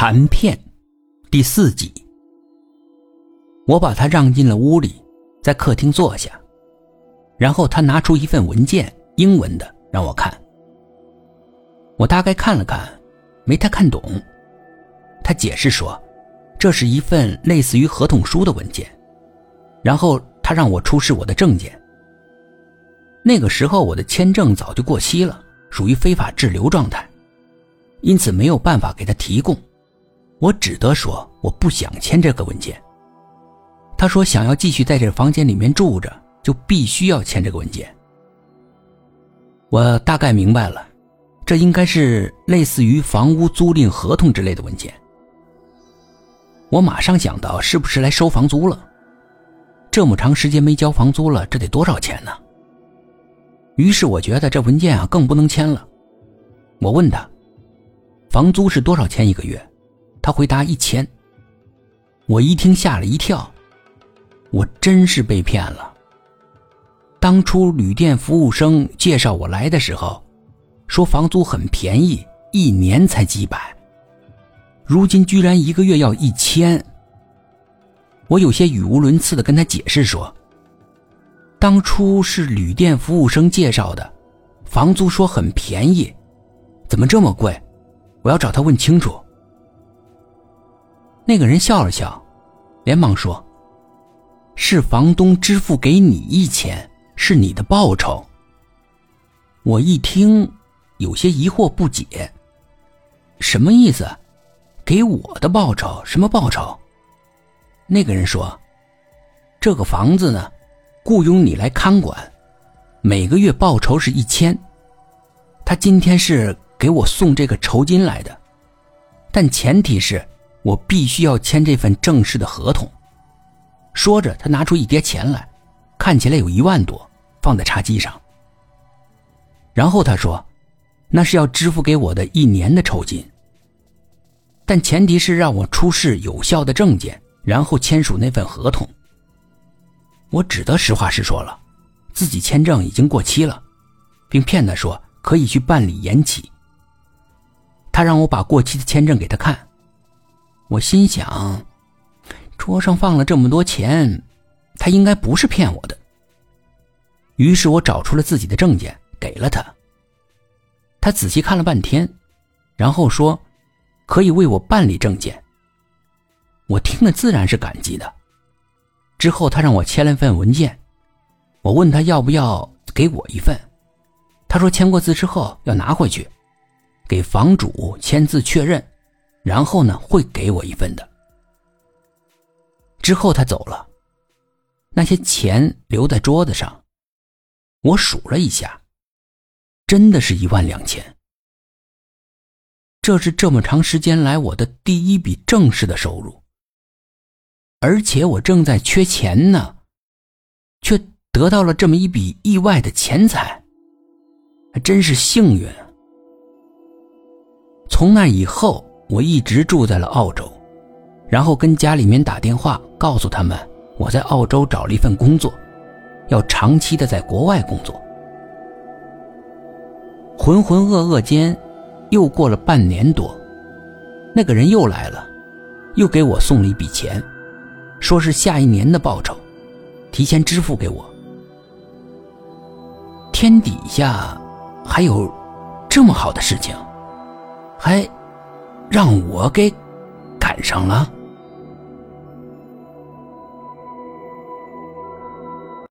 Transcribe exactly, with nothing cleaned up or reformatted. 盘片第四集。我把他让进了屋里，在客厅坐下，然后他拿出一份文件，英文的，让我看。我大概看了看，没太看懂。他解释说，这是一份类似于合同书的文件，然后他让我出示我的证件。那个时候我的签证早就过期了，属于非法滞留状态，因此没有办法给他提供。我只得说我不想签这个文件。他说想要继续在这房间里面住着，就必须要签这个文件。我大概明白了，这应该是类似于房屋租赁合同之类的文件。我马上想到是不是来收房租了，这么长时间没交房租了，这得多少钱呢？于是我觉得这文件啊更不能签了。我问他房租是多少钱一个月，他回答一千。我一听吓了一跳，我真是被骗了。当初旅店服务生介绍我来的时候，说房租很便宜，一年才几百，如今居然一个月要一千。我有些语无伦次地跟他解释说，当初是旅店服务生介绍的，房租说很便宜，怎么这么贵？我要找他问清楚。那个人笑了笑，连忙说，是房东支付给你一千，是你的报酬。我一听有些疑惑不解，什么意思？给我的报酬？什么报酬？那个人说，这个房子呢，雇佣你来看管，每个月报酬是一千。他今天是给我送这个酬金来的，但前提是我必须要签这份正式的合同。说着他拿出一叠钱来，看起来有一万多，放在茶几上。然后他说，那是要支付给我的一年的酬金，但前提是让我出示有效的证件，然后签署那份合同。我只得实话实说了，自己签证已经过期了，并骗他说可以去办理延期。他让我把过期的签证给他看，我心想，桌上放了这么多钱，他应该不是骗我的。于是我找出了自己的证件，给了他。他仔细看了半天，然后说可以为我办理证件。我听了自然是感激的。之后他让我签了份文件，我问他要不要给我一份，他说签过字之后要拿回去，给房主签字确认，然后呢会给我一份的。之后他走了，那些钱留在桌子上，我数了一下，真的是一万两千。这是这么长时间来我的第一笔正式的收入，而且我正在缺钱呢，却得到了这么一笔意外的钱财，还真是幸运啊。从那以后我一直住在了澳洲，然后跟家里面打电话告诉他们我在澳洲找了一份工作，要长期的在国外工作。浑浑噩噩间又过了半年多，那个人又来了，又给我送了一笔钱，说是下一年的报酬，提前支付给我。天底下还有这么好的事情，还让我给赶上了。